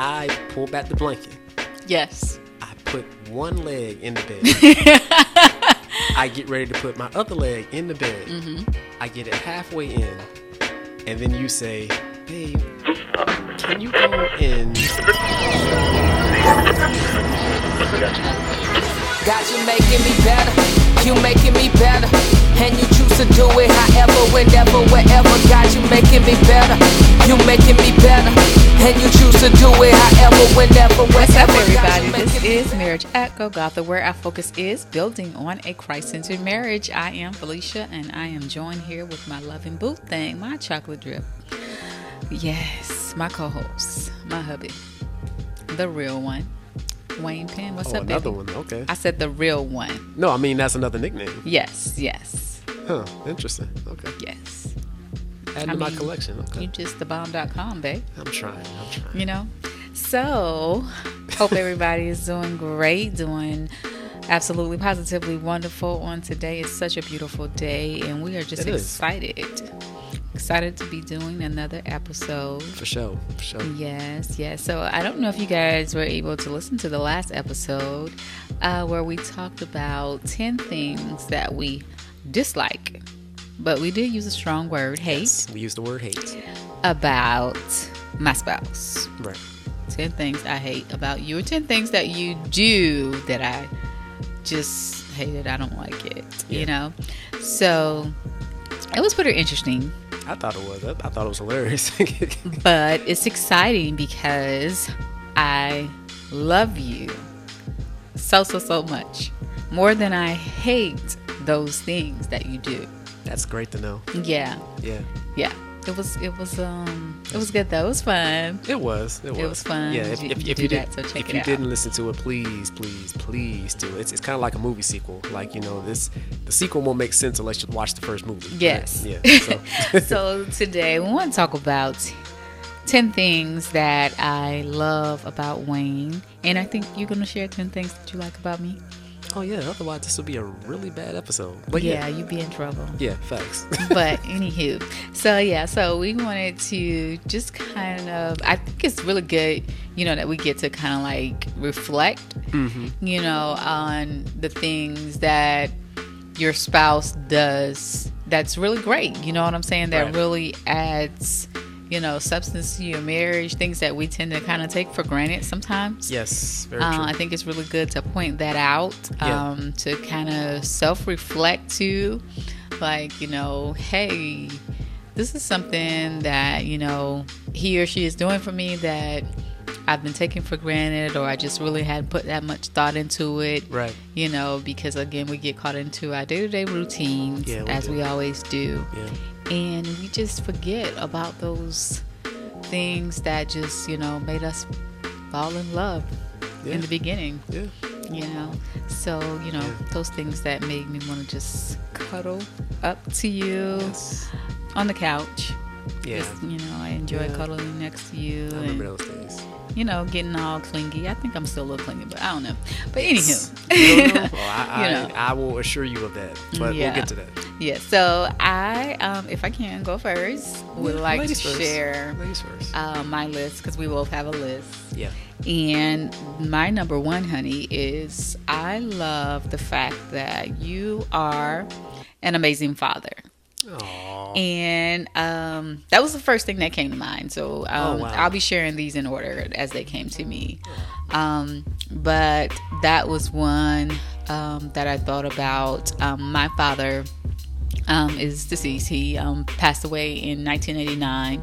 I pull back the blanket. Yes. I put one leg in the bed. I get ready to put my other leg in the bed. Mm-hmm. I get it halfway in. And then you say, babe, can you go in? God, you making me better. You making me better. And you choose to do it however, whenever, wherever. God, you making me better. You making me better. And you choose to do it however, whenever, wherever. What's up, everybody? This is Marriage at Golgotha, where our focus is building on a Christ-centered marriage. I am Felicia, and I am joined here with my loving boo thing, my chocolate drip. Yes, my co-host, my hubby, the real one. Wayne Penn. What's up, another baby? One. Okay. I said the real one. No, I mean, that's another nickname. Yes. Huh. Interesting. Okay. Yes. Add to my collection. Okay. You just the bomb.com, babe. I'm trying. You know? So, hope everybody is doing great, doing absolutely, positively wonderful on today. It's such a beautiful day, and we are just excited. Excited to be doing another episode. For sure. Yes. So I don't know if you guys were able to listen to the last episode where we talked about 10 things that we dislike. But we did use a strong word, hate. Yes, we used the word hate. About my spouse. Right. 10 things I hate about you. Or 10 things that you do that I just hate it. I don't like it. Yeah. You know? So it was pretty interesting. I thought it was. I thought it was hilarious. But it's exciting because I love you so much. More than I hate those things that you do. That's great to know. Yeah. It was good though. It was fun. It was fun. Yeah. If you didn't listen to it, please do it. It's kind of like a movie sequel. Like, you know, the sequel won't make sense unless you watch the first movie. Yes. Right? Yeah. So. So today we want to talk about 10 things that I love about Wayne, and I think you're gonna share 10 things that you like about me. Oh yeah, otherwise this would be a really bad episode. But yeah, you'd be in trouble. Yeah, facts. But anywho, so we wanted to just kind of, I think it's really good, you know, that we get to kind of like reflect, mm-hmm. you know, on the things that your spouse does that's really great, you know what I'm saying? That right. really adds, you know, substance to your marriage, things that we tend to kind of take for granted sometimes. Yes, very true. I think it's really good to point that out, to kind of self-reflect to, like, you know, hey, this is something that, you know, he or she is doing for me that I've been taking for granted, or I just really hadn't put that much thought into it. Right. You know, because, again, we get caught into our day-to-day routines, we always do. Yeah. And we just forget about those things that just, you know, made us fall in love in the beginning. Yeah. You know, so, you know, those things that made me want to just cuddle up to you on the couch. Yeah. Just, you know, I enjoy cuddling next to you. I remember those days. You know, getting all clingy. I think I'm still a little clingy, but I don't know. But anywho. You know? I will assure you of that. But we'll get to that. Yeah, so I, if I can go first, would like to share my list, because we both have a list. Yeah. And my number one, honey, is I love the fact that you are an amazing father. Aww. And that was the first thing that came to mind. So I'll be sharing these in order as they came to me. But that was one that I thought about. My father is deceased. He passed away in 1989.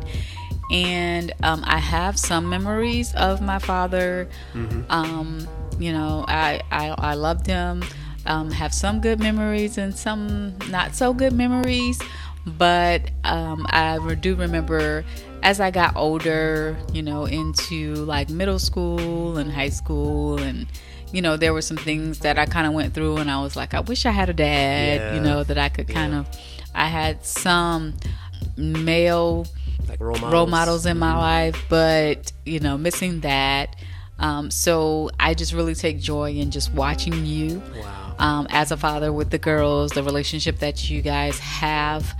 And I have some memories of my father. Mm-hmm. You know, I loved him. Have some good memories and some not so good memories, but I do remember as I got older, you know, into like middle school and high school, and you know, there were some things that I kind of went through and I was like, I wish I had a dad, you know, that I could kind of, I had some male like role models in my life, but you know, missing that. So I just really take joy in just watching you as a father with the girls, the relationship that you guys have,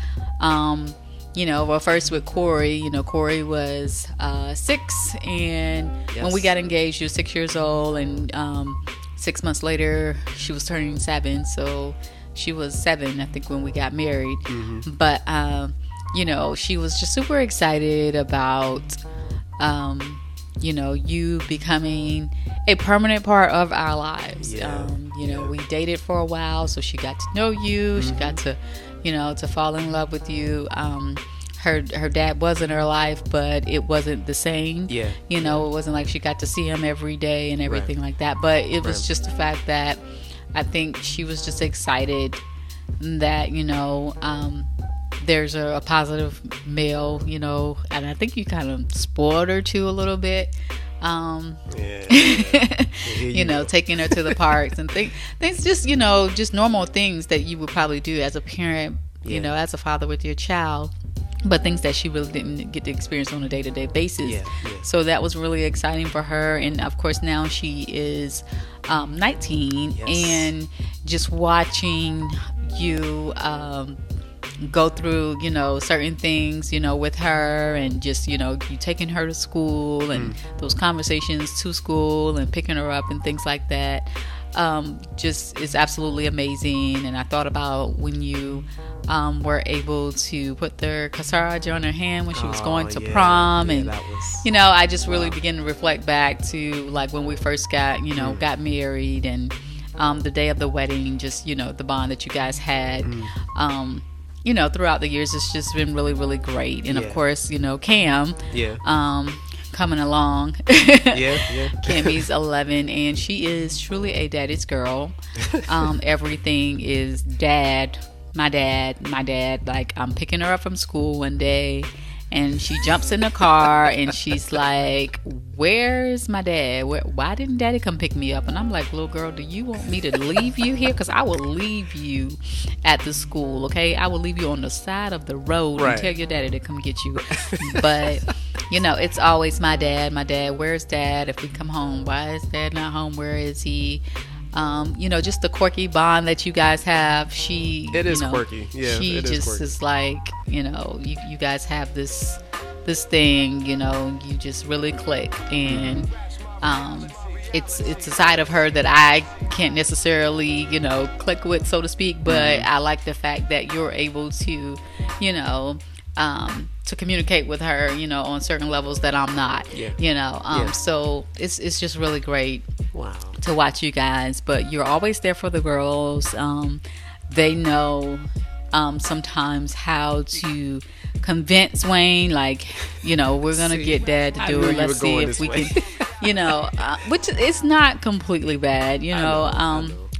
you know, well, first with Corey, you know, Corey was 6, and yes. when we got engaged, she was 6 years old, and 6 months later, she was turning 7, so she was 7, I think, when we got married. Mm-hmm. But, you know, she was just super excited about, you know, you becoming a permanent part of our lives. Yeah. You know, we dated for a while, so she got to know you. Mm-hmm. She got to, you know, to fall in love with you. Her dad was in her life, but it wasn't the same. Yeah. You know, it wasn't like she got to see him every day and everything right. like that. But it was just the fact that I think she was just excited that, you know, there's a positive male, you know, and I think you kind of spoiled her too a little bit. You know, taking her to the parks and things, just, you know, just normal things that you would probably do as a parent, you know, as a father with your child, but things that she really didn't get to experience on a day-to-day basis. So that was really exciting for her. And of course now she is 19 and just watching you go through, you know, certain things, you know, with her, and just, you know, you taking her to school and those conversations to school and picking her up and things like that, just is absolutely amazing. And I thought about when you were able to put the corsage on her hand when she was going to prom, and you know, I just really began to reflect back to like when we first got, you know, got married, and the day of the wedding, just, you know, the bond that you guys had. You know, throughout the years, it's just been really, really great. And of course, you know, Cam, coming along. Cammy's 11, and she is truly a daddy's girl. Everything is dad, my dad, my dad. Like, I'm picking her up from school one day, and she jumps in the car, and she's like, "Where's my dad? Why didn't daddy come pick me up?" And I'm like, "Little girl, do you want me to leave you here? Because I will leave you at the school, okay? I will leave you on the side of the road and tell your daddy to come get you." But, you know, it's always my dad, my dad. Where's dad? If we come home, why is dad not home? Where is he? You know, just the quirky bond that you guys have. It is quirky. Yeah, she just is like, you know, you guys have this thing, you know, you just really click, and it's a side of her that I can't necessarily, you know, click with, so to speak. But I like the fact that you're able to, you know, to communicate with her, you know, on certain levels that I'm not, you know, so it's just really great to watch you guys. But you're always there for the girls. They know sometimes how to convince Wayne, like, you know, we're gonna get dad to do it. Let's see if we can, you know, which it's not completely bad, you know.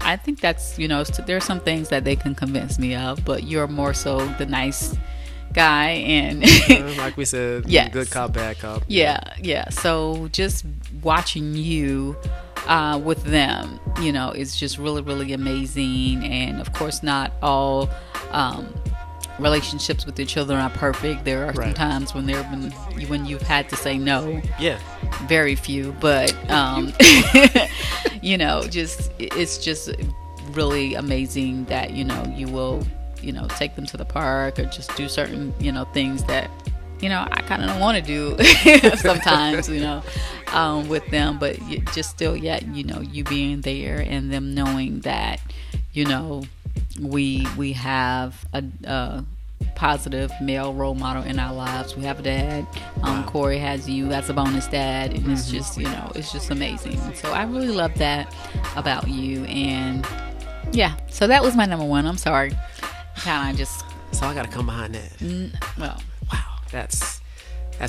I think that's, you know, there are some things that they can convince me of, but you're more so the nice guy, and like we said, good cop, bad cop. So just watching you with them, you know, it's just really, really amazing. And of course, not all relationships with your children are perfect. There are some times when there have been, when you've had to say no. Very few, but you know, just it's just really amazing that, you know, you will, you know, take them to the park or just do certain, you know, things that, you know, I kind of don't want to do sometimes, you know, with them. But just still yet, you know, you being there and them knowing that, you know, we have a positive male role model in our lives. We have a dad. Corey has you as a bonus dad, and it's just, you know, it's just amazing. So I really love that about you. And yeah, so that was my number one. I'm sorry. So I gotta come behind that. Well, wow, that's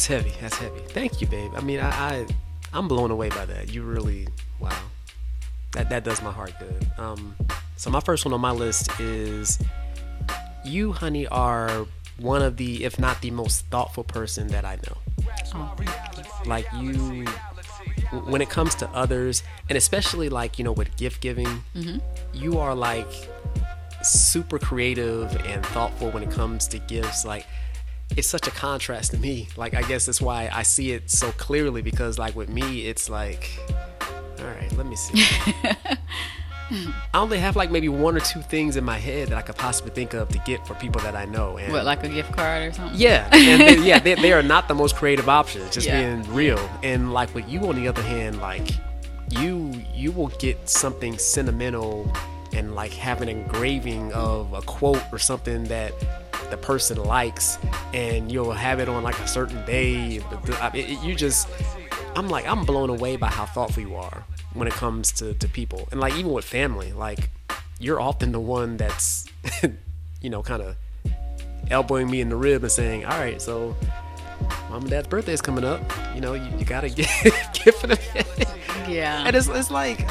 heavy. That's heavy. Thank you, babe. I mean, I'm blown away by that. You really, wow. That does my heart good. So my first one on my list is you, honey, are one of the, if not the most thoughtful person that I know. Like, you, when it comes to others, and especially like, you know, with gift giving, you are like super creative and thoughtful when it comes to gifts. Like, it's such a contrast to me. Like, I guess that's why I see it so clearly, because like with me, it's like, all right, let me see. I only have like maybe one or two things in my head that I could possibly think of to get for people that I know. And what, like a gift card or something? Yeah. And they are not the most creative options, just being real. And like with you, on the other hand, like you will get something sentimental and like have an engraving of a quote or something that the person likes, and you'll have it on like a certain day. I'm blown away by how thoughtful you are when it comes to people. And like even with family, like you're often the one that's kind of elbowing me in the rib and saying, all right, so mom and dad's birthday is coming up, you gotta get for them. Yeah. And it's like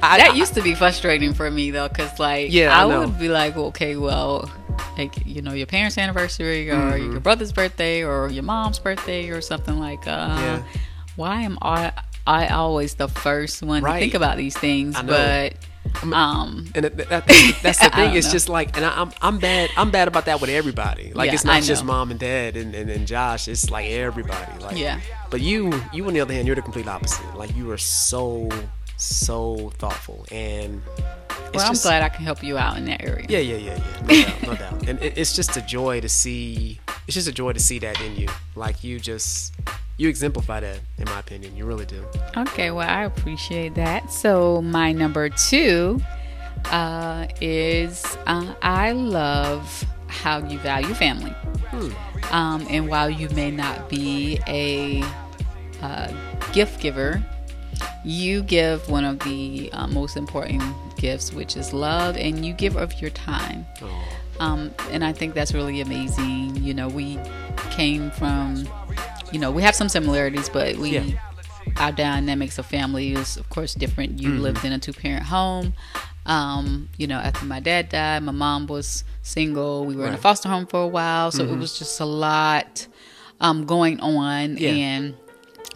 that used to be frustrating for me though, because like I would be like, okay, well, like, your parents' anniversary or mm-hmm. your brother's birthday or your mom's birthday or something, like why am I always the first one to think about these things? But and that's the thing. It's know. Just like, and I'm bad about that with everybody. Like it's not just mom and dad and Josh. It's like everybody. Like but you on the other hand, you're the complete opposite. Like you are so thoughtful, and I'm glad I can help you out in that area. Yeah. No doubt. And it's just a joy to see that in you. Like you exemplify that, in my opinion. You really do. Okay, well, I appreciate that. So my number 2 is I love how you value family. And while you may not be a gift giver, you give one of the most important gifts, which is love, and you give of your time. And I think that's really amazing. We came from... we have some similarities, but our dynamics of family is, of course, different. You lived in a 2-parent home. After my dad died, my mom was single. We were in a foster home for a while. So it was just a lot going on. Yeah. And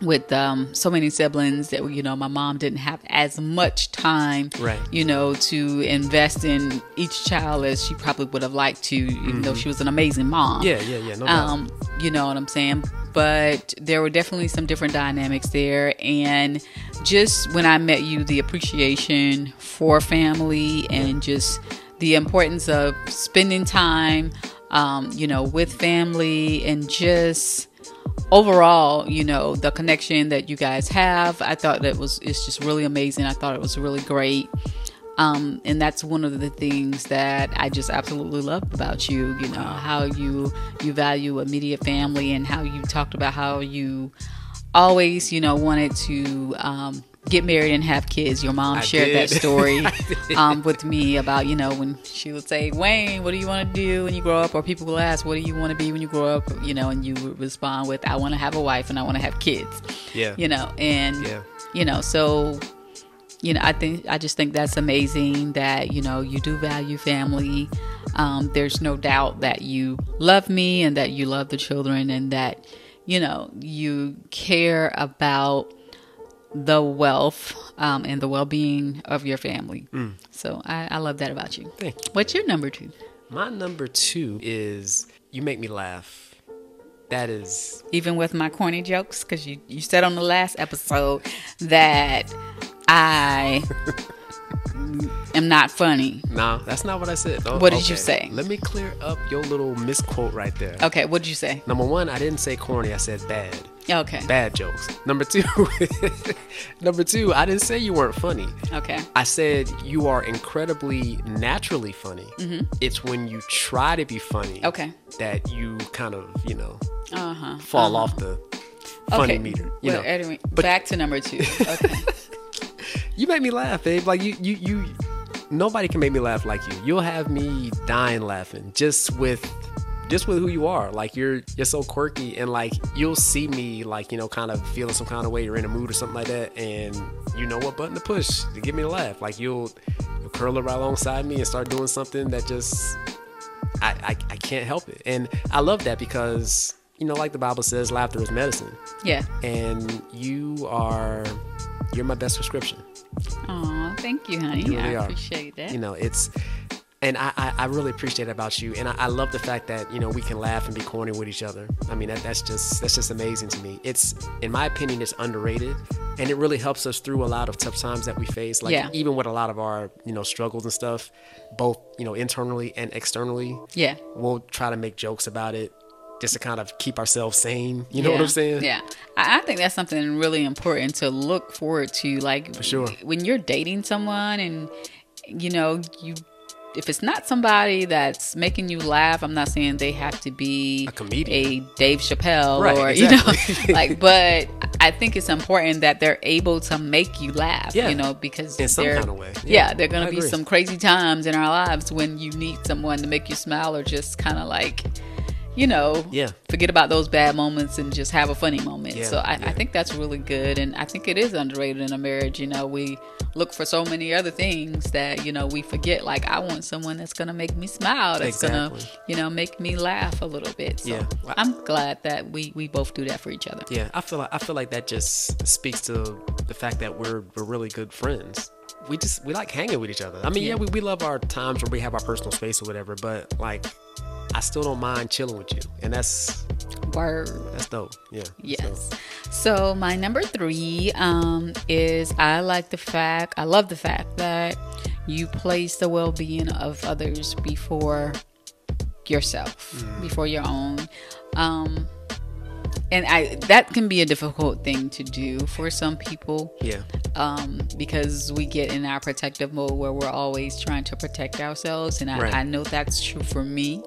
with so many siblings that, my mom didn't have as much time, to invest in each child as she probably would have liked to, even though she was an amazing mom. Yeah. No doubt. You know what I'm saying? But there were definitely some different dynamics there. And just when I met you, the appreciation for family and just the importance of spending time, with family, and just overall, the connection that you guys have, I thought it's just really amazing. I thought it was really great. And that's one of the things that I just absolutely love about you, how you value immediate family, and how you talked about how you always, wanted to get married and have kids. Your mom shared that story with me about, when she would say, Wayne, what do you want to do when you grow up? Or people will ask, what do you want to be when you grow up? And you would respond with, I want to have a wife and I want to have kids. Yeah. I just think that's amazing that, you do value family. There's no doubt that you love me and that you love the children, and that, you care about the wealth and the well-being of your family. So I love that about you. Thank you. What's your number 2? My number 2 is you make me laugh. That is... Even with my corny jokes, because you said on the last episode that... I am not funny. Nah, that's not what I said. What did you say? Let me clear up your little misquote right there. Okay, what did you say? Number 1, I didn't say corny. I said bad. Okay. Bad jokes. Number two, I didn't say you weren't funny. Okay. I said you are incredibly naturally funny. Mm-hmm. It's when you try to be funny. Okay. That you kind of, fall off the funny meter. Anyway, back to number 2. Okay. You make me laugh, babe. Like you nobody can make me laugh like you. You'll have me dying laughing just with who you are. Like you're so quirky, and like you'll see me like, kind of feeling some kind of way or in a mood or something like that, and you know what button to push to get me to laugh. Like you'll curl up right alongside me and start doing something that just I can't help it. And I love that because, like the Bible says, laughter is medicine. Yeah. And you're my best prescription. Aw, thank you, honey. You really are. I appreciate that. It's And I really appreciate that about you. And I love the fact that, you know, we can laugh and be corny with each other. I mean, that's just amazing to me. It's, in my opinion, it's underrated. And it really helps us through a lot of tough times that we face. Like, even with a lot of our, you know, struggles and stuff, both, you know, internally and externally. Yeah. We'll try to make jokes about it just to kind of keep ourselves sane. You know what I'm saying? Yeah. I think that's something really important to look forward to. Like, for sure. When you're dating someone and, you know, if it's not somebody that's making you laugh, I'm not saying they have to be a comedian, a Dave Chappelle, right, or, exactly. You know, like, but I think it's important that they're able to make you laugh, you know, because in some kind of way. Yeah, there are going to be some crazy times in our lives when you need someone to make you smile or just kind of like, you know, forget about those bad moments and just have a funny moment. Yeah, so I think that's really good. And I think it is underrated in a marriage. You know, we look for so many other things that, you know, we forget. Like, I want someone that's going to make me smile, that's going to, you know, make me laugh a little bit. So I'm glad that we both do that for each other. Yeah, I feel like that just speaks to the fact that we're really good friends. We like hanging with each other. I mean, we love our times where we have our personal space or whatever, but like, I still don't mind chilling with you. And that's... Word. That's dope. Yeah. Yes. So my number 3 is I love the fact that you place the well-being of others before yourself, before your own. And that can be a difficult thing to do for some people. Yeah. Because we get in our protective mode where we're always trying to protect ourselves. And I know that's true for me.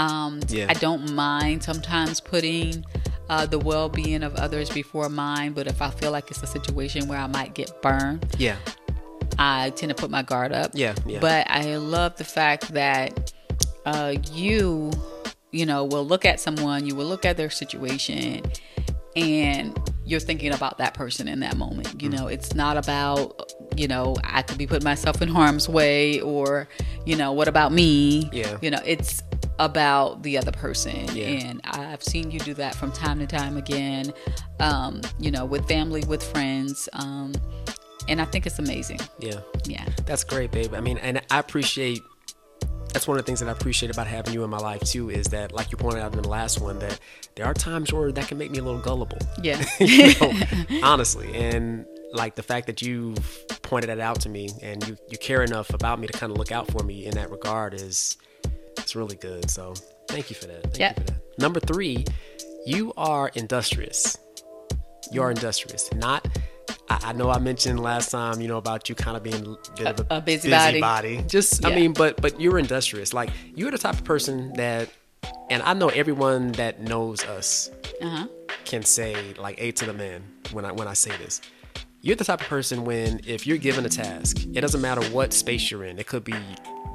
I don't mind sometimes putting the well-being of others before mine, but if I feel like it's a situation where I might get burned, I tend to put my guard up. Yeah. But I love the fact that you know, will look at someone, you will look at their situation, and you're thinking about that person in that moment. You know, it's not about, you know, I could be putting myself in harm's way, or, you know, what about me? Yeah. You know, it's about the other person. Yeah. And I've seen you do that from time to time again, you know, with family, with friends. And I think it's amazing. Yeah. Yeah. That's great, babe. I mean, and that's one of the things that I appreciate about having you in my life too, is that, like you pointed out in the last one, that there are times where that can make me a little gullible. Yeah. You know, honestly. And like the fact that you've pointed that out to me, and you care enough about me to kind of look out for me in that regard it's really good. So thank you for that. Thank you for that. Number 3, you are industrious. You are industrious. I know I mentioned last time, you know, about you kind of being a bit of a busybody. I mean, but you're industrious. Like, you're the type of person that, and I know everyone that knows us can say, like, A to the man when I say this. You're the type of person when, if you're given a task, it doesn't matter what space you're in. It could be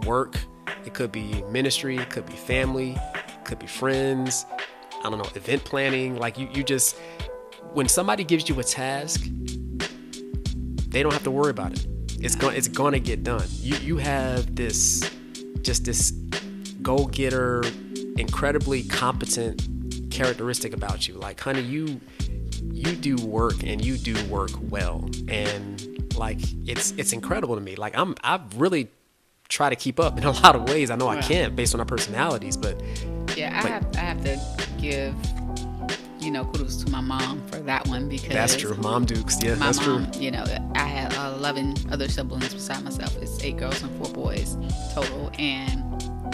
work, it could be ministry, it could be family, it could be friends, I don't know, event planning. Like, you just, when somebody gives you a task, they don't have to worry about it. It's going to get done. You have this go-getter, incredibly competent characteristic about you. Like, honey, you do work, and you do work well. And like, it's incredible to me. Like, I really try to keep up in a lot of ways. I know I can't, based on our personalities, but I have to give, you know, kudos to my mom for that one, because that's true. Mom Dukes. Yeah, that's true. You know, I have 11 other siblings beside myself. It's 8 girls and 4 boys total. And,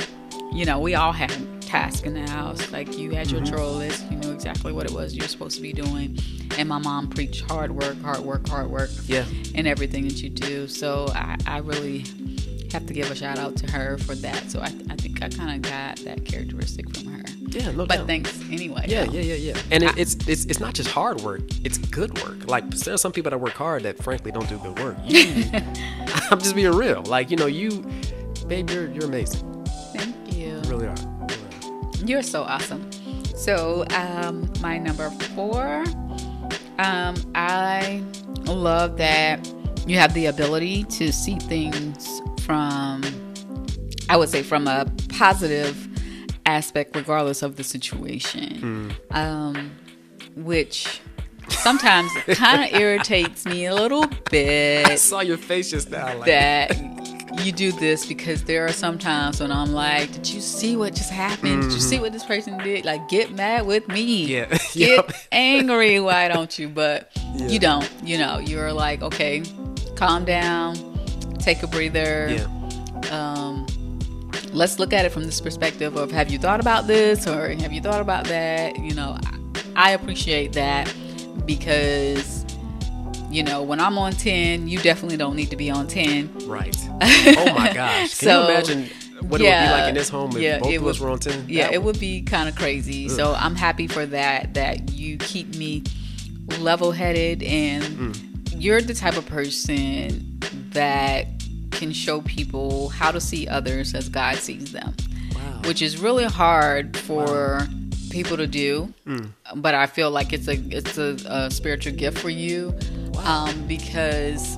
you know, we all had tasks in the house. Like, you had your chore list. You knew exactly what it was you were supposed to be doing. And my mom preached hard work, hard work, hard work. Yeah. In everything that you do. So I really have to give a shout out to her for that. So I think I kind of got that characteristic from her. Yeah, no doubt. But thanks anyway. Yeah. And it's not just hard work; it's good work. Like, there are some people that work hard that frankly don't do good work. I'm just being real. Like, you know, babe, you're amazing. Thank you. You really are. You're so awesome. So, my number 4, I love that you have the ability to see things from, I would say, from a positive aspect, regardless of the situation, which sometimes kind of irritates me a little bit. I saw your face just now. Like, that you do this, because there are some times when I'm like, did you see what just happened? Mm-hmm. Did you see what this person did? Like, get mad with me. Yeah. Get angry. Why don't you? But you don't. You know, you're like, okay, calm down. Take a breather. Yeah. Let's look at it from this perspective of, have you thought about this, or have you thought about that? You know, I appreciate that, because, you know, when I'm on 10, you definitely don't need to be on 10. Right. Oh my gosh. Can you imagine what it would be like in this home if both of us were on 10? Yeah, it would be kind of crazy. Ugh. So I'm happy for that, that you keep me level-headed, and you're the type of person that can show people how to see others as God sees them. Wow. Which is really hard for people to do, but I feel like it's a spiritual gift for you, because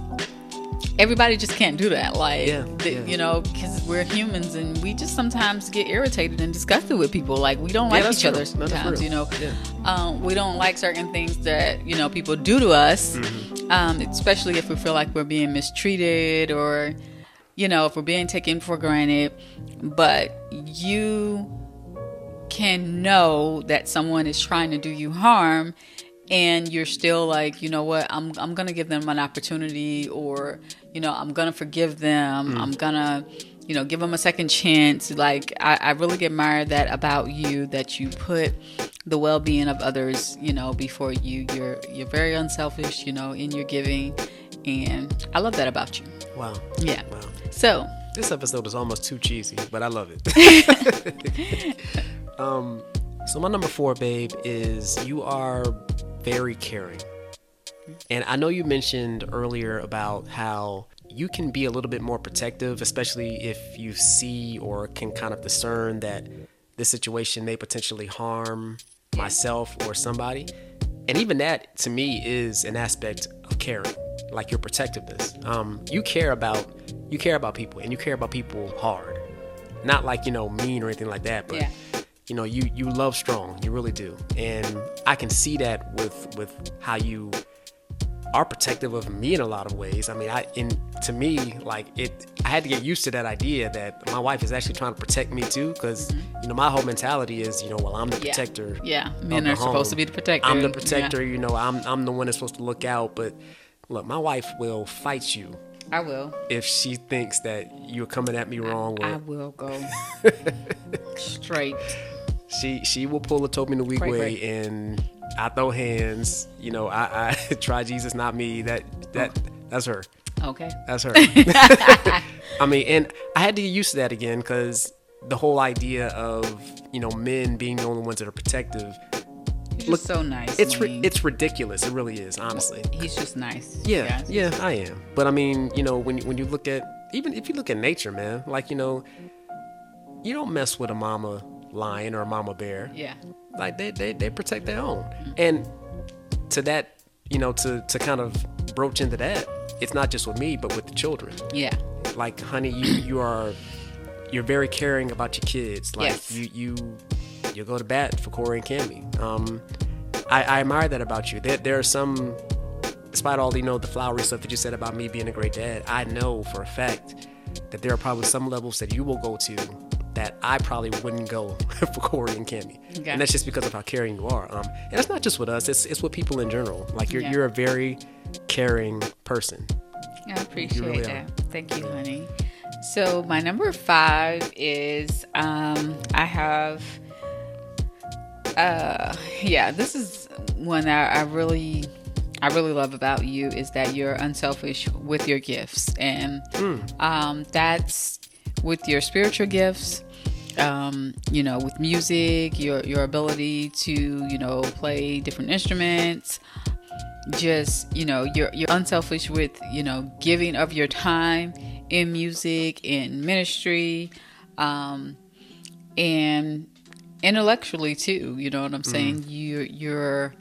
everybody just can't do that. Like, you know, because we're humans, and we just sometimes get irritated and disgusted with people. Like, we don't like each other sometimes, you know. Yeah. We don't like certain things that, you know, people do to us, especially if we feel like we're being mistreated, or, you know, if we're being taken for granted. But you can know that someone is trying to do you harm, and you're still like, you know what, I'm gonna give them an opportunity, or, you know, I'm gonna forgive them. I'm gonna, you know, give them a second chance. Like, I really admire that about you, that you put the well-being of others, you know, before you. You're very unselfish, you know, in your giving, and I love that about you. Wow. Yeah. Wow. So this episode is almost too cheesy, but I love it. So my number 4, babe, is you are very caring. And I know you mentioned earlier about how you can be a little bit more protective, especially if you see or can kind of discern that this situation may potentially harm myself or somebody. And even that, to me, is an aspect of caring, like your protectiveness. You care about people, and you care about people hard. Not like, you know, mean or anything like that, but you know, you love strong, you really do. And I can see that with how you are protective of me in a lot of ways. I mean, I had to get used to that idea that my wife is actually trying to protect me too, because you know, my whole mentality is, you know, well, I'm the protector. Yeah, men are supposed to be the protector. I'm the protector. You know, I'm the one that's supposed to look out. But look, my wife will fight you. I will. If she thinks that you're coming at me wrong, I will go straight. She will pull a told me the weak way, and I throw hands. You know, I try Jesus, not me. That's her. Okay. That's her. I mean, and I had to get used to that again, because the whole idea of, you know, men being the only ones that are protective. He's just so nice. It's ridiculous. It really is, honestly. He's just nice. Yeah, yeah, I am. But I mean, you know, when you look at, even if you look at nature, man, like, you know, you don't mess with a mama lion or a mama bear. Yeah. Like, they protect their own. Mm-hmm. And to that, you know, to kind of broach into that, it's not just with me, but with the children. Yeah. Like, honey, you're very caring about your kids. Like, you'll go to bat for Corey and Cammy. I admire that about you. There are some, despite all, you know, the flowery stuff that you said about me being a great dad, I know for a fact that there are probably some levels that you will go to that I probably wouldn't go for Corey and Cammy. Okay. And that's just because of how caring you are. And it's not just with us, it's with people in general. Like, you're a very caring person. I appreciate that. Thank you, honey. So my number 5 is, I have... this is one that I really love about you, is that you're unselfish with your gifts, and that's with your spiritual gifts, you know, with music, your ability to, you know, play different instruments. Just, you know, you're unselfish with, you know, giving of your time in music, in ministry, and intellectually too, you know what I'm saying? You're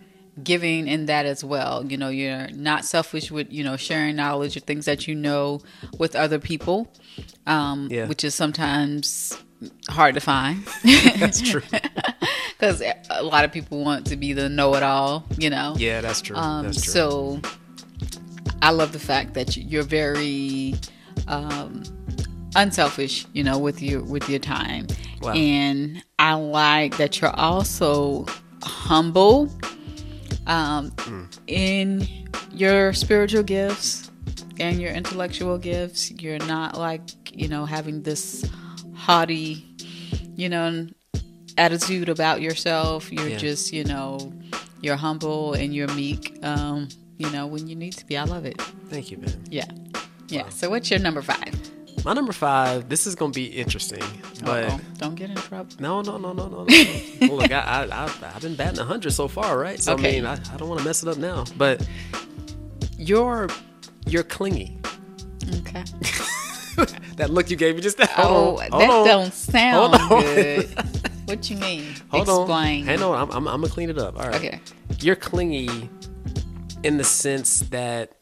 giving in that as well. You know, you're not selfish with, you know, sharing knowledge or things that you know with other people, which is sometimes hard to find. That's true. Because a lot of people want to be the know-it-all, you know? Yeah, that's true. So I love the fact that you're very unselfish, you know, with your time. Wow. And I like that you're also humble in your spiritual gifts and your intellectual gifts. You're not like, you know, having this haughty, you know, attitude about yourself. You're just, you know, you're humble and you're meek, you know, when you need to be. I love it. Thank you, man. Yeah. Yeah. Wow. So what's your number 5? My number 5, this is going to be interesting, but don't get in trouble. No. Well, look, I've been batting 100 so far, right? So, okay. I mean, I don't want to mess it up now, but you're clingy. Okay. That look you gave me just now. Don't sound good. What you mean? Explain. Hey, no, I'm going to clean it up. All right. Okay. You're clingy in the sense that,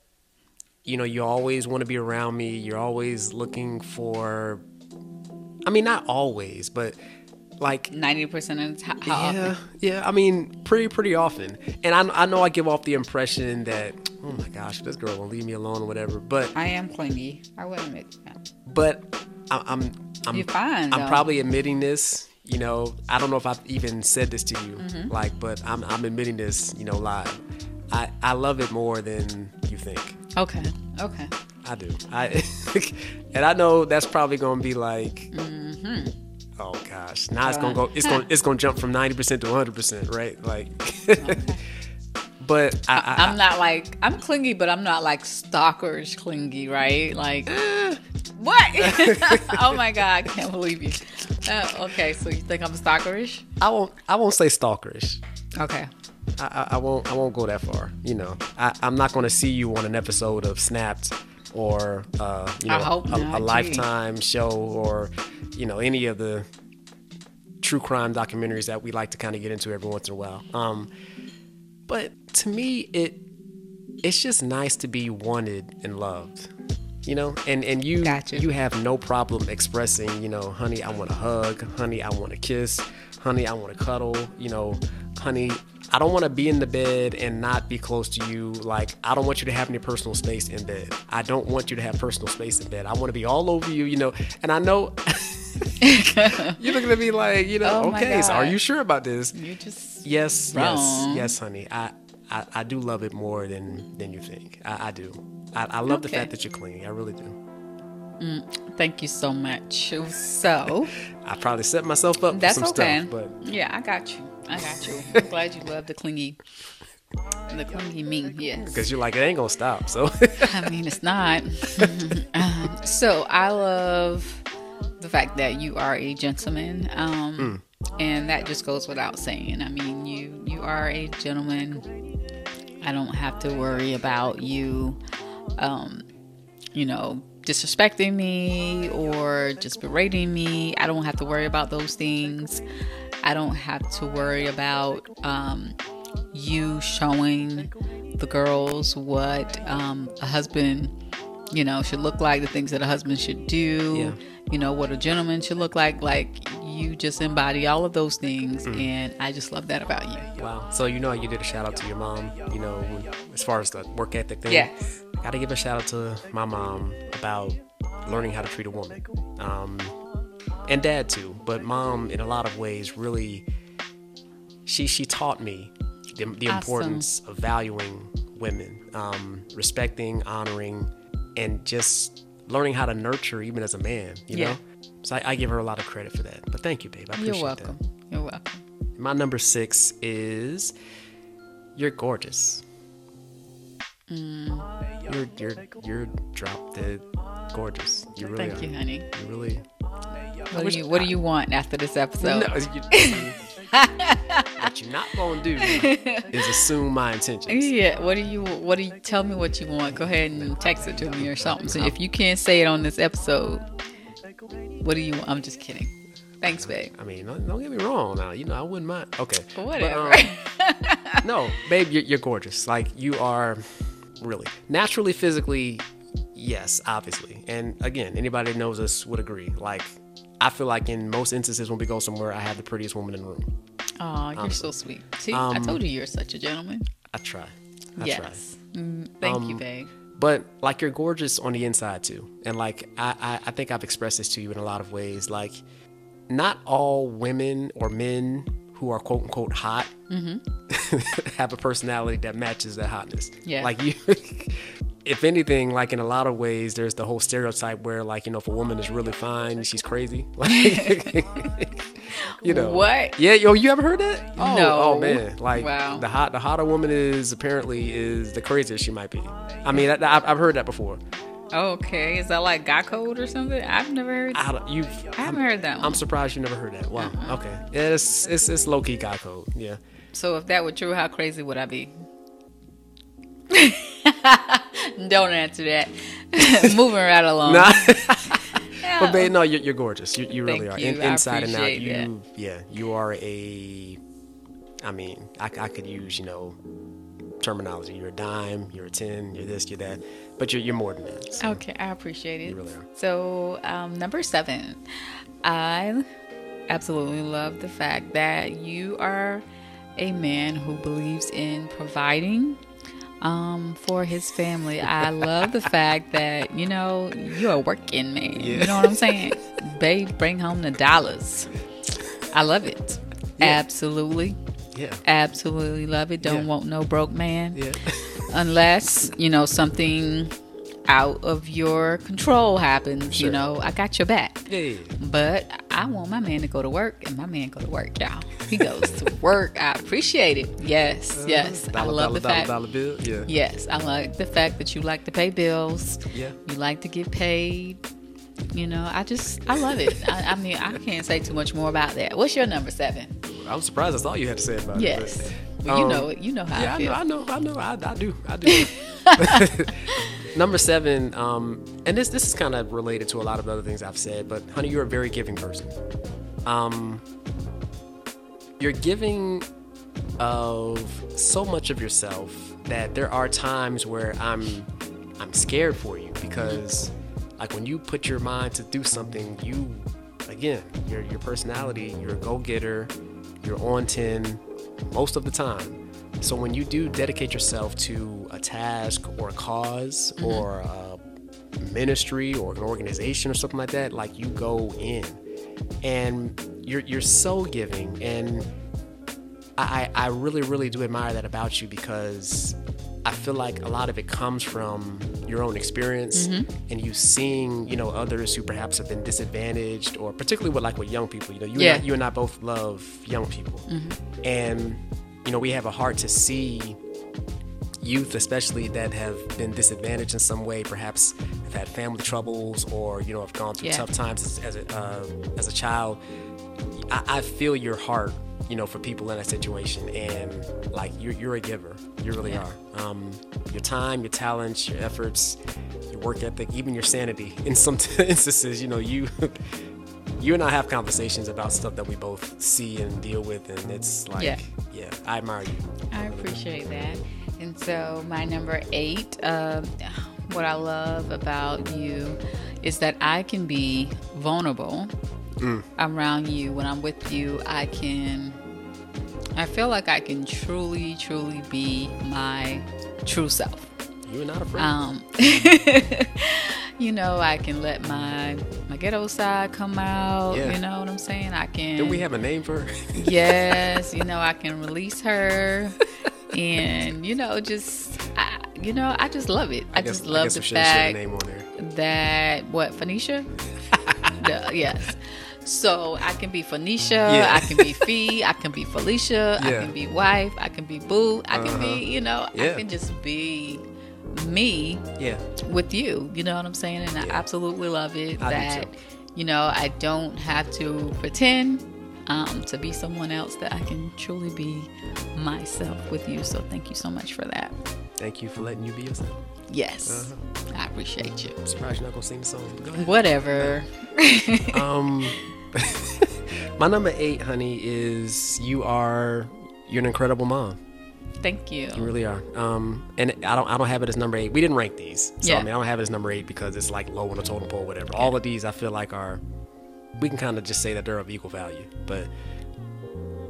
you know, you always want to be around me. You're always looking for, I mean, not always, but like 90% of the time. Yeah. I mean, pretty often. And I know I give off the impression that, oh my gosh, this girl won't leave me alone or whatever. But I am clingy. I would admit that. But you're fine, I'm probably admitting this. You know, I don't know if I've even said this to you, like, but I'm admitting this, you know, live. I love it more than you think. Okay. I do. And I know that's probably gonna be like, oh gosh, now it's gonna go. It's gonna jump from 90% to 100%, right? Like, okay. But I'm not like, I'm clingy, but I'm not like stalkerish clingy, right? Like, what? Oh my God, I can't believe you. Okay, so you think I'm stalkerish? I won't say stalkerish. Okay. I won't go that far. You know, I'm not going to see you on an episode of Snapped or you know, a Lifetime show or, you know, any of the true crime documentaries that we like to kind of get into every once in a while. But to me, it's just nice to be wanted and loved, you know, and you gotcha. You have no problem expressing, you know, honey, I want a hug. Honey, I want a kiss. Honey, I want to cuddle. You know, honey, I don't want to be in the bed and not be close to you. Like, I don't want you to have any personal space in bed. I don't want you to have personal space in bed. I want to be all over you, you know. And I know you're looking at me like, you know, oh okay, so are you sure about this? You just yes, honey. I do love it more than you think. I do. I love the fact that you're clean. I really do. Thank you so much. So I probably set myself up for some stuff, but yeah, I got you. I'm glad you love the clingy me. Yes. Because you're like, it ain't going to stop. So, I mean, it's not. So I love the fact that you are a gentleman. And that just goes without saying. I mean, you are a gentleman. I don't have to worry about you, you know, disrespecting me or just berating me. I don't have to worry about those things. I don't have to worry about you showing the girls what a husband, you know, should look like, the things that a husband should do, you know, what a gentleman should look like. Like, you just embody all of those things, and I just love that about you. Wow. So, you know, you did a shout out to your mom, you know, as far as the work ethic thing. Yes. I got to give a shout out to my mom about learning how to treat a woman. And dad too, but mom in a lot of ways really, she taught me the importance of valuing women, respecting, honoring, and just learning how to nurture even as a man, you know? So I give her a lot of credit for that, but thank you, babe. I appreciate that. You're welcome. My number 6 is, you're gorgeous. You're drop dead gorgeous. You really Thank you, honey. You really. What do you want after this episode? No, what you're not gonna do is assume my intentions. Yeah. What do you tell me what you want? Go ahead and text it to me or something. So if you can't say it on this episode, what do you want? I'm just kidding. Thanks, babe. I mean, don't get me wrong now. You know, I wouldn't mind. Okay. Whatever. But, no, babe, you're gorgeous. Like, you are really naturally, physically. Yes, obviously. And again, anybody that knows us would agree. Like, I feel like in most instances when we go somewhere, I have the prettiest woman in the room. Oh, you're so sweet. See, I told you you're such a gentleman. I try. Yes. Thank you, babe. But like, you're gorgeous on the inside too. And like, I think I've expressed this to you in a lot of ways. Like, not all women or men who are quote unquote hot mm-hmm. have a personality that matches that hotness. Yeah. Like, you, if anything, like in a lot of ways, there's the whole stereotype where, like, you know, if a woman is really fine, she's crazy. Like, you know what? Yeah, yo, you ever heard that? Oh, no. Oh man, like wow. the hotter woman is apparently the craziest she might be. I mean, I've heard that before. Okay, is that like got code or something? I've never heard that. I haven't heard that one. I'm surprised you never heard that. Wow. Uh-uh. Okay. Yeah, it's low key got code. Yeah. So if that were true, how crazy would I be? Don't answer that. Moving right along. Nah. Yeah. But babe, no, you're gorgeous. You really are. Inside and out. You are a. I mean, I could use terminology. You're a dime. You're a 10. You're this. You're that. But you're more than that. So. Okay, I appreciate it. You really are. So, number 7, I absolutely love the fact that you are a man who believes in providing for his family. I love the fact that you're a working man. Yeah. You know what I'm saying, babe? Bring home the dollars. I love it. Yeah. Absolutely. Yeah. Absolutely love it. Don't want no broke man. Yeah. Unless, something out of your control happens, sure. I got your back. Yeah. But I want my man to go to work, and my man go to work, y'all. He goes to work. I appreciate it. Yes, yes. I love the fact. Dollar bill, yeah. Yes, I like the fact that you like to pay bills. Yeah. You like to get paid. I love it. I mean, I can't say too much more about that. What's your number 7? I was surprised that's all you had to say about it. Yes. Well, you know how I feel. I do. Number 7, and this is kind of related to a lot of other things I've said, but honey, you're a very giving person. You're giving of so much of yourself that there are times where I'm scared for you, because like, when you put your mind to do something, you, again, your personality, you're a go-getter, you're on 10 most of the time. So when you do dedicate yourself to a task or a cause mm-hmm. or a ministry or an organization or something like that, like, you go in, and you're so giving, and I really, really do admire that about you, because I feel like a lot of it comes from your own experience mm-hmm. and you seeing, others who perhaps have been disadvantaged, or particularly with young people. You and I both love young people. Mm-hmm. And, we have a heart to see youth, especially that have been disadvantaged in some way, perhaps have had family troubles, or, have gone through tough times as a child. I feel your heart, for people in that situation, and like, you're a giver. You really are. Your time, your talents, your efforts, your work ethic, even your sanity. In some instances, you and I have conversations about stuff that we both see and deal with, and it's like, yeah, I admire you. I appreciate that. And so my number 8, what I love about you is that I can be vulnerable. Mm. Around you, when I'm with you, I feel like I can truly, truly be my true self. You're not afraid. I can let my ghetto side come out. Yeah. You know what I'm saying? I can. Do we have a name for her? Yes. I can release her, and I just love it. I just love the fact that what, Phoenicia? Yes. So I can be Phoenicia, I can be Fee, I can be Felicia, I can be wife, I can be boo, I can be, I can just be me with you. You know what I'm saying? And I absolutely love it. I don't have to pretend to be someone else, that I can truly be myself with you. So thank you so much for that. Thank you for letting you be yourself. Yes. I appreciate you. I'm surprised you're not going to sing the song. Go ahead. Whatever. My number 8, honey, is you're an incredible mom. Thank you. You really are. And I don't have it as number 8. We didn't rank these. So, I mean, I don't have it as number 8 because it's like low on the totem pole or whatever. All of these I feel like we can kind of just say that they're of equal value. But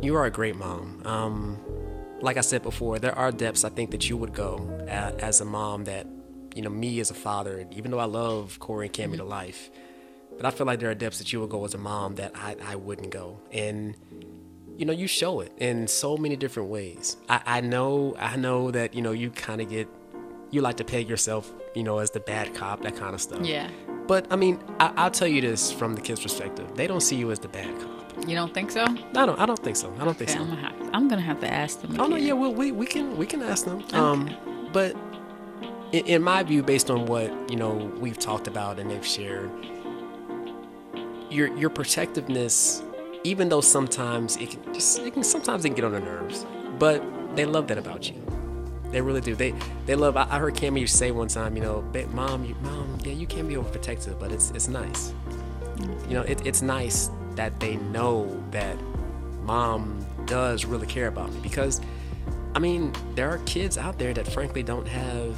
you are a great mom. Like I said before, there are depths I think that you would go as a mom that you know, me as a father, even though I love Corey and Cammy to life, but I feel like there are depths that you would go as a mom that I wouldn't go. And, you know, you show it in so many different ways. I know that, you know, you kind of get, you like to peg yourself, you know, as the bad cop, that kind of stuff. Yeah. But, I mean, I'll tell you this from the kids' perspective. They don't see you as the bad cop. You don't think so? I don't think so. I'm gonna have to ask them. Oh no, yeah, well, we can ask them. Okay. But in my view, based on what you know we've talked about and they've shared, your protectiveness, even though sometimes it can get on their nerves, but they love that about you. They really do. They love. I heard Cammy say one time, you know, mom, yeah, you can be overprotective, but it's nice. You know, it's nice that they know that mom does really care about me, because I mean there are kids out there that frankly don't have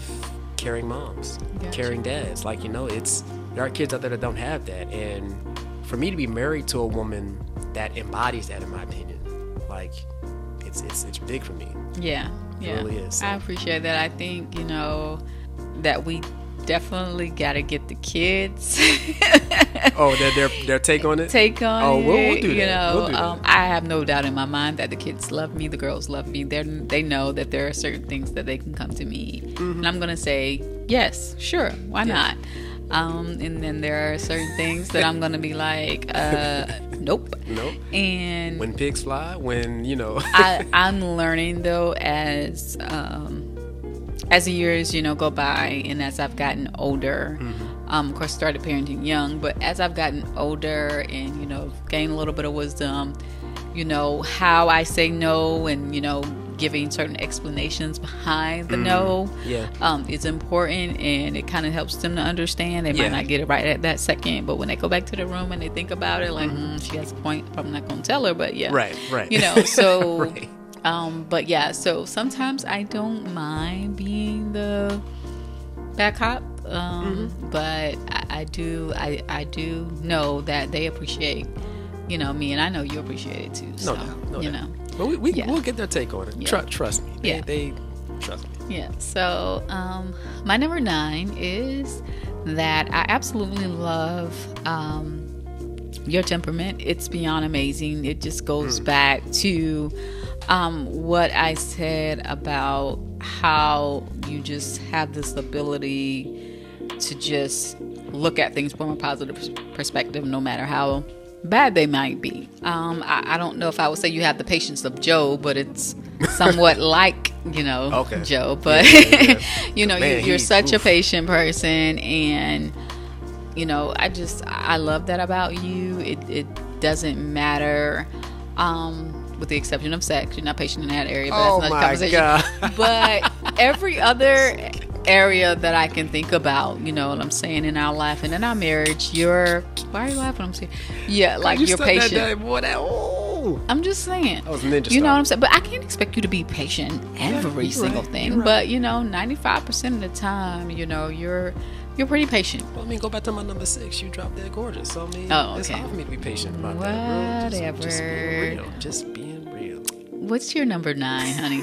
caring moms, caring dads. Like, you know, there are kids out there that don't have that, and for me to be married to a woman that embodies that, in my opinion, like it's big for me. Yeah, it really is. So I appreciate that. I think, you know, that we definitely gotta get the kids. Oh, their take on it. We'll do that. You know, we'll do that. I have no doubt in my mind that the kids love me, the girls love me. They know that there are certain things that they can come to me, and I'm gonna say yes, sure, why not? And then there are certain things that I'm gonna be like, nope. And when pigs fly, when you know, I'm learning though as the years, you know, go by and as I've gotten older, of course, started parenting young, but as I've gotten older and, you know, gained a little bit of wisdom, you know, how I say no and, you know, giving certain explanations behind the no is important, and it kind of helps them to understand. They might not get it right at that second, but when they go back to the room and they think about it, like, she has a point, I'm not going to tell her, but yeah. Right. You know, so... right. But yeah, so sometimes I don't mind being the bad cop, but I do know that they appreciate, you know, me, and I know you appreciate it too. So, no doubt. But we'll get their take on it. Yeah. Trust me. They trust me. Yeah. So, my number 9 is that I absolutely love, your temperament. It's beyond amazing. It just goes back to what I said about how you just have this ability to just look at things from a positive perspective, no matter how bad they might be. I don't know if I would say you have the patience of Job, but it's somewhat like, you know, Job. But, you know, man, you're such a patient person, and... you know, I love that about you. It doesn't matter, with the exception of sex. You're not patient in that area, but that's another conversation. But every other area that I can think about, you know what I'm saying, in our life and in our marriage, why are you laughing? I'm saying, yeah, like you're patient. I'm just saying. That was ninja. You know what I'm saying? But I can't expect you to be patient every single thing. Right. But, you know, 95% of the time, you know, you're pretty patient. Well, I mean, go back to my number 6. You dropped that gorgeous. So, I mean, it's hard for me to be patient about that. Whatever. Just being real. What's your number 9, honey?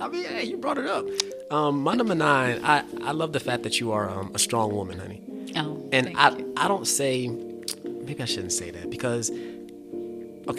I mean, hey, you brought it up. My number 9, I love the fact that you are a strong woman, honey. Oh, and thank you. I don't say, maybe I shouldn't say that because, okay,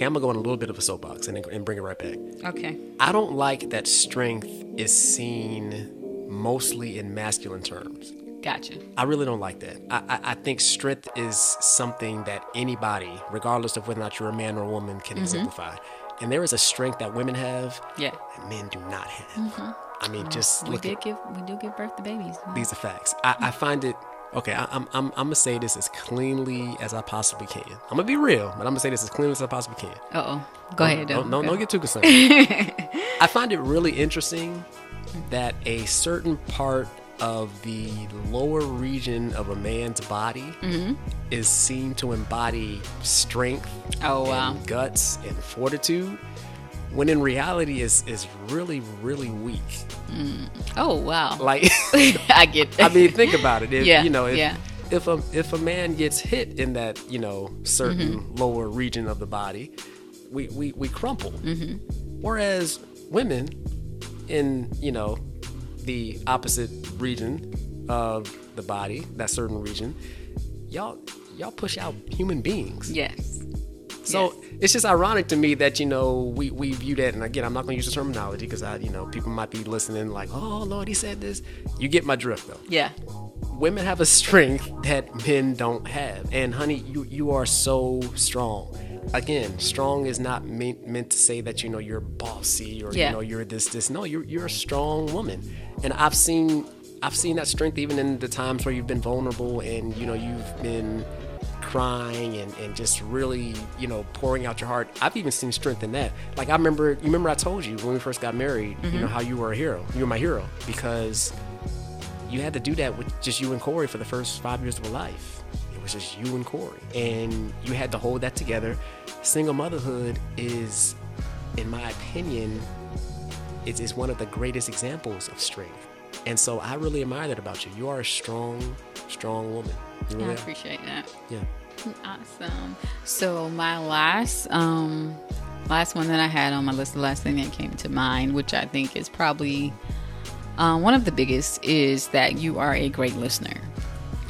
I'm going to go on a little bit of a soapbox and bring it right back. Okay. I don't like that strength is seen mostly in masculine terms. Gotcha. I really don't like that. I think strength is something that anybody, regardless of whether or not you're a man or a woman, can exemplify. And there is a strength that women have that men do not have. I mean, just look at... we do give birth to babies. Huh? These are facts. I find it... okay, I'm going to say this as cleanly as I possibly can. I'm going to be real, but I'm going to say this as cleanly as I possibly can. Go ahead. Don't get too concerned. I find it really interesting that a certain part... of the lower region of a man's body is seen to embody strength and guts and fortitude, when in reality is really, really weak. Oh, wow. Like, I get that. I mean, think about it. If a man gets hit in that, you know, certain lower region of the body, we crumple. Whereas women in, you know, the opposite region of the body, that certain region, y'all push out human beings. Yes. So yes. It's just ironic to me that, you know, we view that, and again, I'm not going to use the terminology because I, you know, people might be listening like, oh Lord, he said this. You get my drift though. Yeah. Women have a strength that men don't have, and honey, you are so strong. Again, strong is not meant to say that, you know, you're bossy or yeah. you know, you're this. No, you're a strong woman, and I've seen that strength even in the times where you've been vulnerable and, you know, you've been crying and just really, you know, pouring out your heart. I've even seen strength in that. Like I remember I told you when we first got married, mm-hmm. you know, how you were a hero. You were my hero because you had to do that with just you and Corey for the first 5 years of our life. It was just you and Corey. And you had to hold that together. Single motherhood is, in my opinion, it's one of the greatest examples of strength. And so I really admire that about you. You are a strong, strong woman. You really I appreciate are. That. Yeah. Awesome. So my last one that I had on my list, the last thing that came to mind, which I think is probably one of the biggest, is that you are a great listener.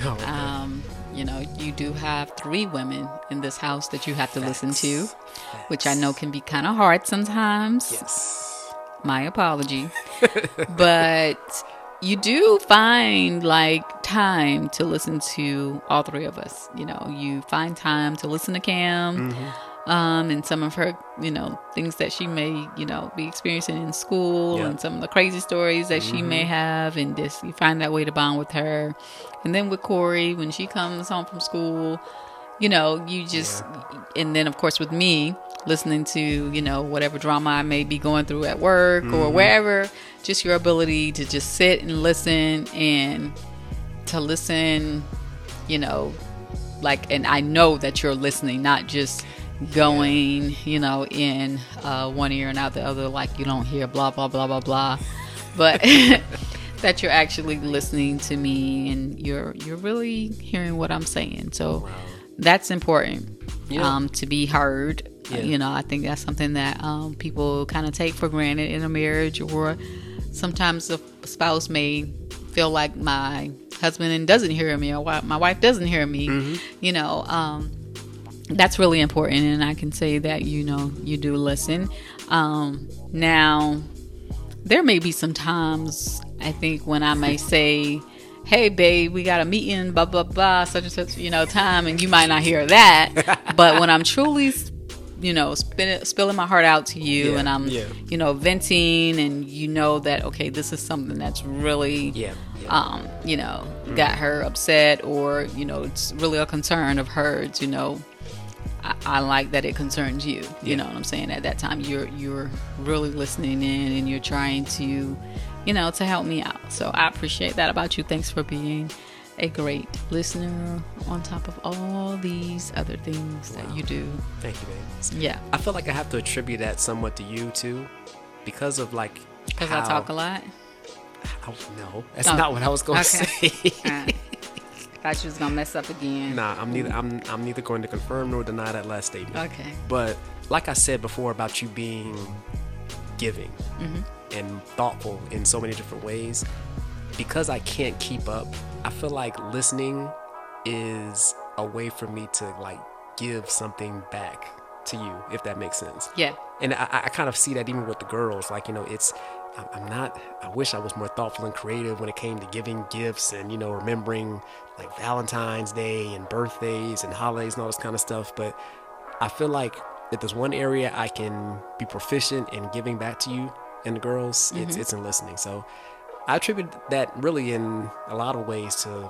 Oh, okay. You know, you do have 3 women in this house that you have to listen to, which I know can be kind of hard sometimes. Yes. My apology. But you do find like time to listen to all 3 of us. You know, you find time to listen to Cam, mm-hmm. And some of her, you know, things that she may, you know, be experiencing in school, yeah. and some of the crazy stories that mm-hmm. she may have, and just you find that way to bond with her. And then with Corey, when she comes home from school, you know, you just, yeah. and then of course with me, listening to, you know, whatever drama I may be going through at work mm-hmm. or wherever, just your ability to just sit and listen and to listen, you know, like, and I know that you're listening, not just going, yeah. you know, in one ear and out the other, like you don't hear blah, blah, blah, blah, blah, but that you're actually listening to me and you're really hearing what I'm saying. So wow. that's important, yeah. To be heard. Yeah. You know, I think that's something that people kind of take for granted in a marriage, or sometimes the spouse may feel like my husband doesn't hear me, or my wife doesn't hear me, mm-hmm. you know, that's really important. And I can say that, you know, you do listen. Now, there may be some times, I think, when I may say, hey, babe, we got a meeting, blah, blah, blah, such and such, you know, time. And you might not hear that. But when I'm truly, you know, spilling my heart out to you, yeah, and I'm, yeah. you know, venting, and you know that, okay, this is something that's really, you know, mm. got her upset, or, you know, it's really a concern of hers, you know, I like that it concerns you, yeah. you know what I'm saying? At that time, you're really listening in, and you're trying to, you know, to help me out. So I appreciate that about you. Thanks for being a great listener on top of all these other things wow. that you do. Thank you, babe. Yeah. I feel like I have to attribute that somewhat to you too, because of like because I talk a lot? No, that's not what I was going to say. Right. Thought you was going to mess up again. Nah, I'm neither going to confirm nor deny that last statement. Okay. But like I said before about you being giving mm-hmm. and thoughtful in so many different ways, because I can't keep up, I feel like listening is a way for me to like give something back to you, if that makes sense. Yeah. And I kind of see that even with the girls, like, you know, it's, I'm not, I wish I was more thoughtful and creative when it came to giving gifts and, you know, remembering like Valentine's Day and birthdays and holidays and all this kind of stuff. But I feel like if there's one area I can be proficient in giving back to you and the girls, mm-hmm. it's in listening. So I attribute that really in a lot of ways to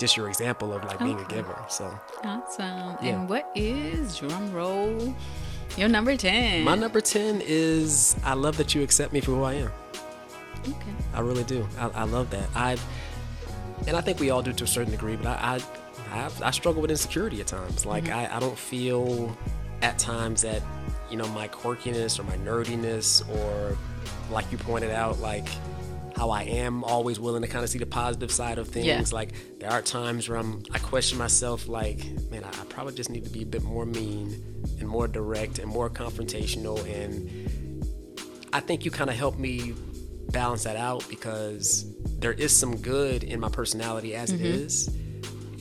just your example of like being a giver. So awesome. Yeah. And what is, drum roll, your number 10? My number 10 is, I love that you accept me for who I am. Okay. I really do. I love that. And I think we all do to a certain degree, but I struggle with insecurity at times. Like mm-hmm. I don't feel at times that, you know, my quirkiness or my nerdiness, or like you pointed out, like how I am always willing to kind of see the positive side of things. Yeah. Like there are times where I question myself, like, man, I probably just need to be a bit more mean and more direct and more confrontational. And I think you kind of helped me balance that out, because there is some good in my personality as it is.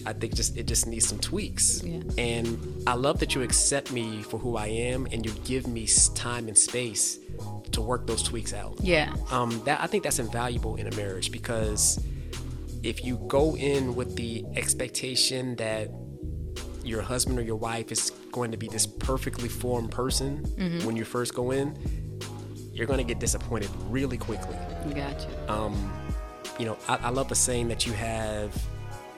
I think it just needs some tweaks. Yeah. And I love that you accept me for who I am, and you give me time and space to work those tweaks out. Yeah. That I think that's invaluable in a marriage, because if you go in with the expectation that your husband or your wife is going to be this perfectly formed person when you first go in, you're going to get disappointed really quickly. Gotcha. You know, I love the saying that you have,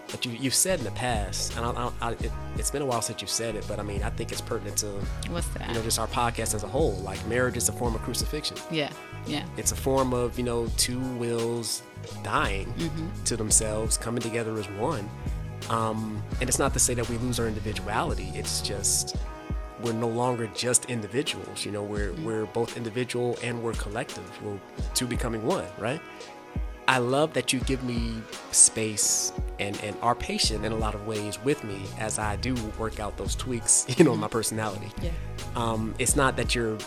that you've said in the past, and it's been a while since you've said it, but I mean, I think it's pertinent to, what's that? You know, just our podcast as a whole. Like, marriage is a form of crucifixion. Yeah, yeah. It's a form of, you know, two wills dying to themselves, coming together as one. And it's not to say that we lose our individuality. It's just, we're no longer just individuals. You know, we're both individual and we're collective. We're two becoming one, right? I love that you give me space and are patient in a lot of ways with me as I do work out those tweaks, you know, my personality. Yeah. It's not that you're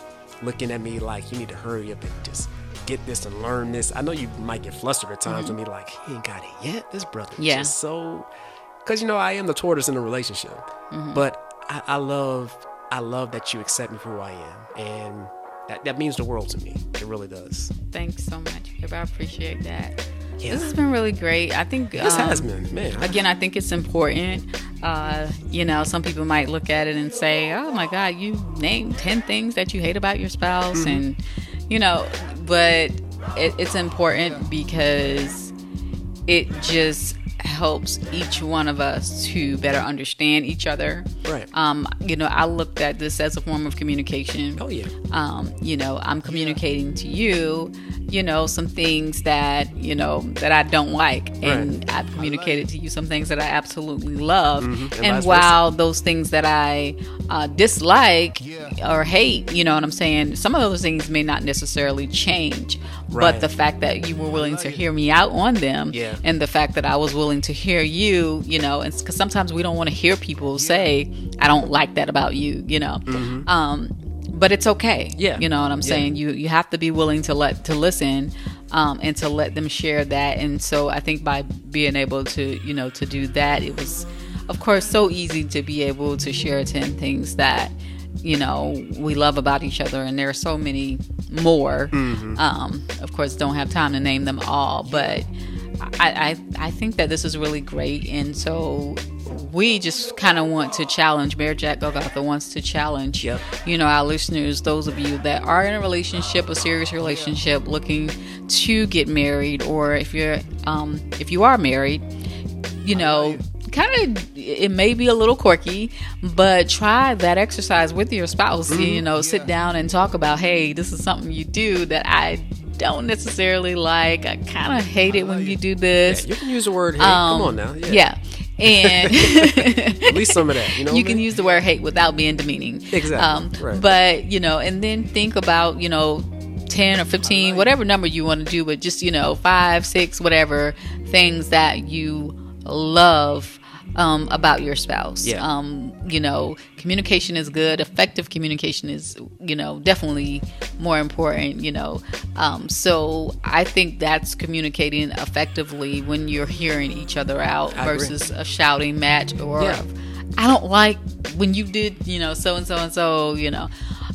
looking at me like you need to hurry up and just get this and learn this. I know you might get flustered at times with me, like, he ain't got it yet. This brother is just so... Because, you know, I am the tortoise in the relationship. But I love that you accept me for who I am. And that means the world to me. It really does. Thanks so much, Kip. I appreciate that. Yeah. This has been really great. I think this has been, man. Again, I think it's important. You know, some people might look at it and say, "Oh my God, you named 10 things that you hate about your spouse," and you know, but it's important because it just helps each one of us to better understand each other. Right. You know, I looked at this as a form of communication. Oh, yeah. You know, I'm communicating to you, you know, some things that, you know, that I don't like. And I've communicated to you some things that I absolutely love. And while those things that I dislike or hate, you know what I'm saying, some of those things may not necessarily change. Right. But the fact that you were willing to hear me out on them, and the fact that I was willing to hear you, you know, and because sometimes we don't want to hear people say, "I don't like that about you," you know. But it's okay. Yeah. You know what I'm saying? You have to be willing to listen, and to let them share that. And so I think by being able to, you know, to do that, it was, of course, so easy to be able to share 10 things that, you know, we love about each other, and there are so many more. Of course, don't have time to name them all, but I think that this is really great. And so we just kind of want to challenge, Marriage at Golgotha wants to challenge, you know, our listeners, those of you that are in a relationship, a serious relationship, looking to get married, or if you are married, you know, kind of, it may be a little quirky, but try that exercise with your spouse. You know, sit down and talk about, "Hey, this is something you do that I don't necessarily like. I kind of hate it when you do this." Yeah, you can use the word hate. Come on now. Yeah. And at least some of that, you know, you can use the word hate without being demeaning. Exactly. Right. But, you know, and then think about, you know, 10 or 15, whatever number you want to do, but just, you know, 5, 6, whatever things that you love about your spouse. Yeah. You know, communication is good. Effective communication is, you know, definitely more important, you know. So I think that's communicating effectively when you're hearing each other out versus a shouting match or "I don't like when you did, you know, so and so and so," you know.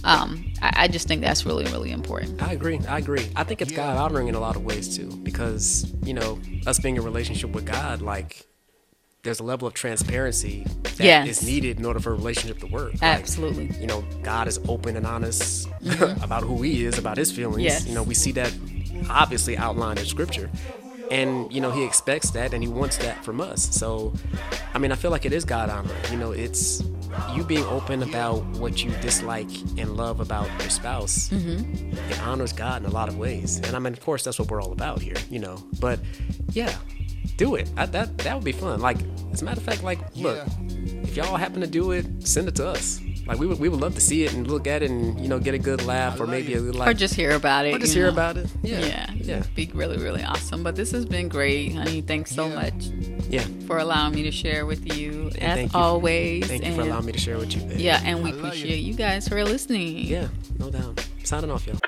I just think that's really, really important. I agree. I think it's God honoring in a lot of ways too, because, you know, us being in a relationship with God, like, there's a level of transparency that is needed in order for a relationship to work. Absolutely. Like, you know, God is open and honest about who he is, about his feelings. Yes. You know, we see that obviously outlined in scripture. And, you know, he expects that and he wants that from us. So, I mean, I feel like it is God honoring. You know, it's you being open about what you dislike and love about your spouse. It honors God in a lot of ways. And I mean, of course, that's what we're all about here, you know. But, yeah. Do it. That would be fun. Like, as a matter of fact, like, look, if y'all happen to do it, send it to us. Like, we would love to see it and look at it and, you know, get a good laugh or maybe a good laugh. Or just hear about it. Or just hear about it. Yeah. It'd be really, really awesome. But this has been great, honey. Thanks so much for allowing me to share with you, and as always. Thank you for allowing me to share with you, babe. Yeah, and we appreciate you guys for listening. Yeah, no doubt. Signing off, y'all.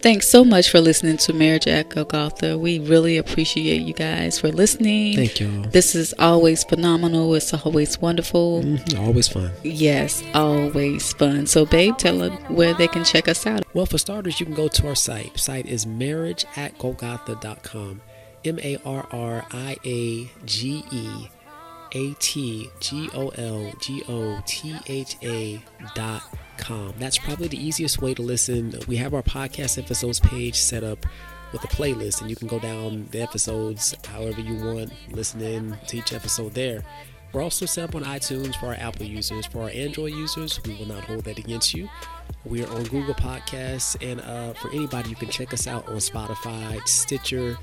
Thanks so much for listening to Marriage at Golgotha. We really appreciate you guys for listening. Thank you. This is always phenomenal. It's always wonderful. Mm-hmm. Always fun. Yes, always fun. So, babe, tell them where they can check us out. Well, for starters, you can go to our site. The site is marriageatgolgotha.com. marriageatgolgotha.com. That's probably the easiest way to listen. We have our podcast episodes page set up with a playlist, and you can go down the episodes however you want, listen in to each episode there. We're also set up on iTunes for our Apple users. For our Android users, we will not hold that against you. We are on Google Podcasts, and for anybody, you can check us out on Spotify, Stitcher,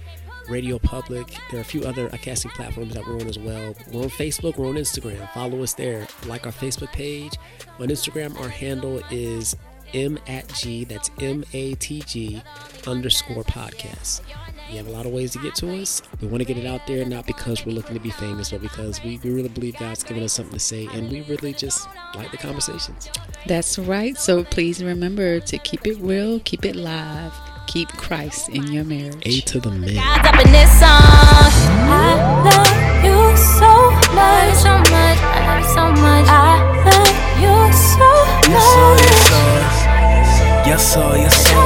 Radio Public. There are a few other casting platforms that we're on as well. We're on Facebook, we're on Instagram. Follow us there. Like our Facebook page. On Instagram, our handle is matg, that's matg _podcast. You have a lot of ways to get to us. We want to get it out there, not because we're looking to be famous, but because we really believe God's given us something to say, and we really just like the conversations. That's right. So please remember to keep it real, keep it live. Keep Christ in your marriage. A to the man. God's up in this song. I love you so much, so much. I love you so much. I love you so much. Yes, sir, yes, sir.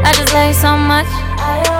I just love you so much.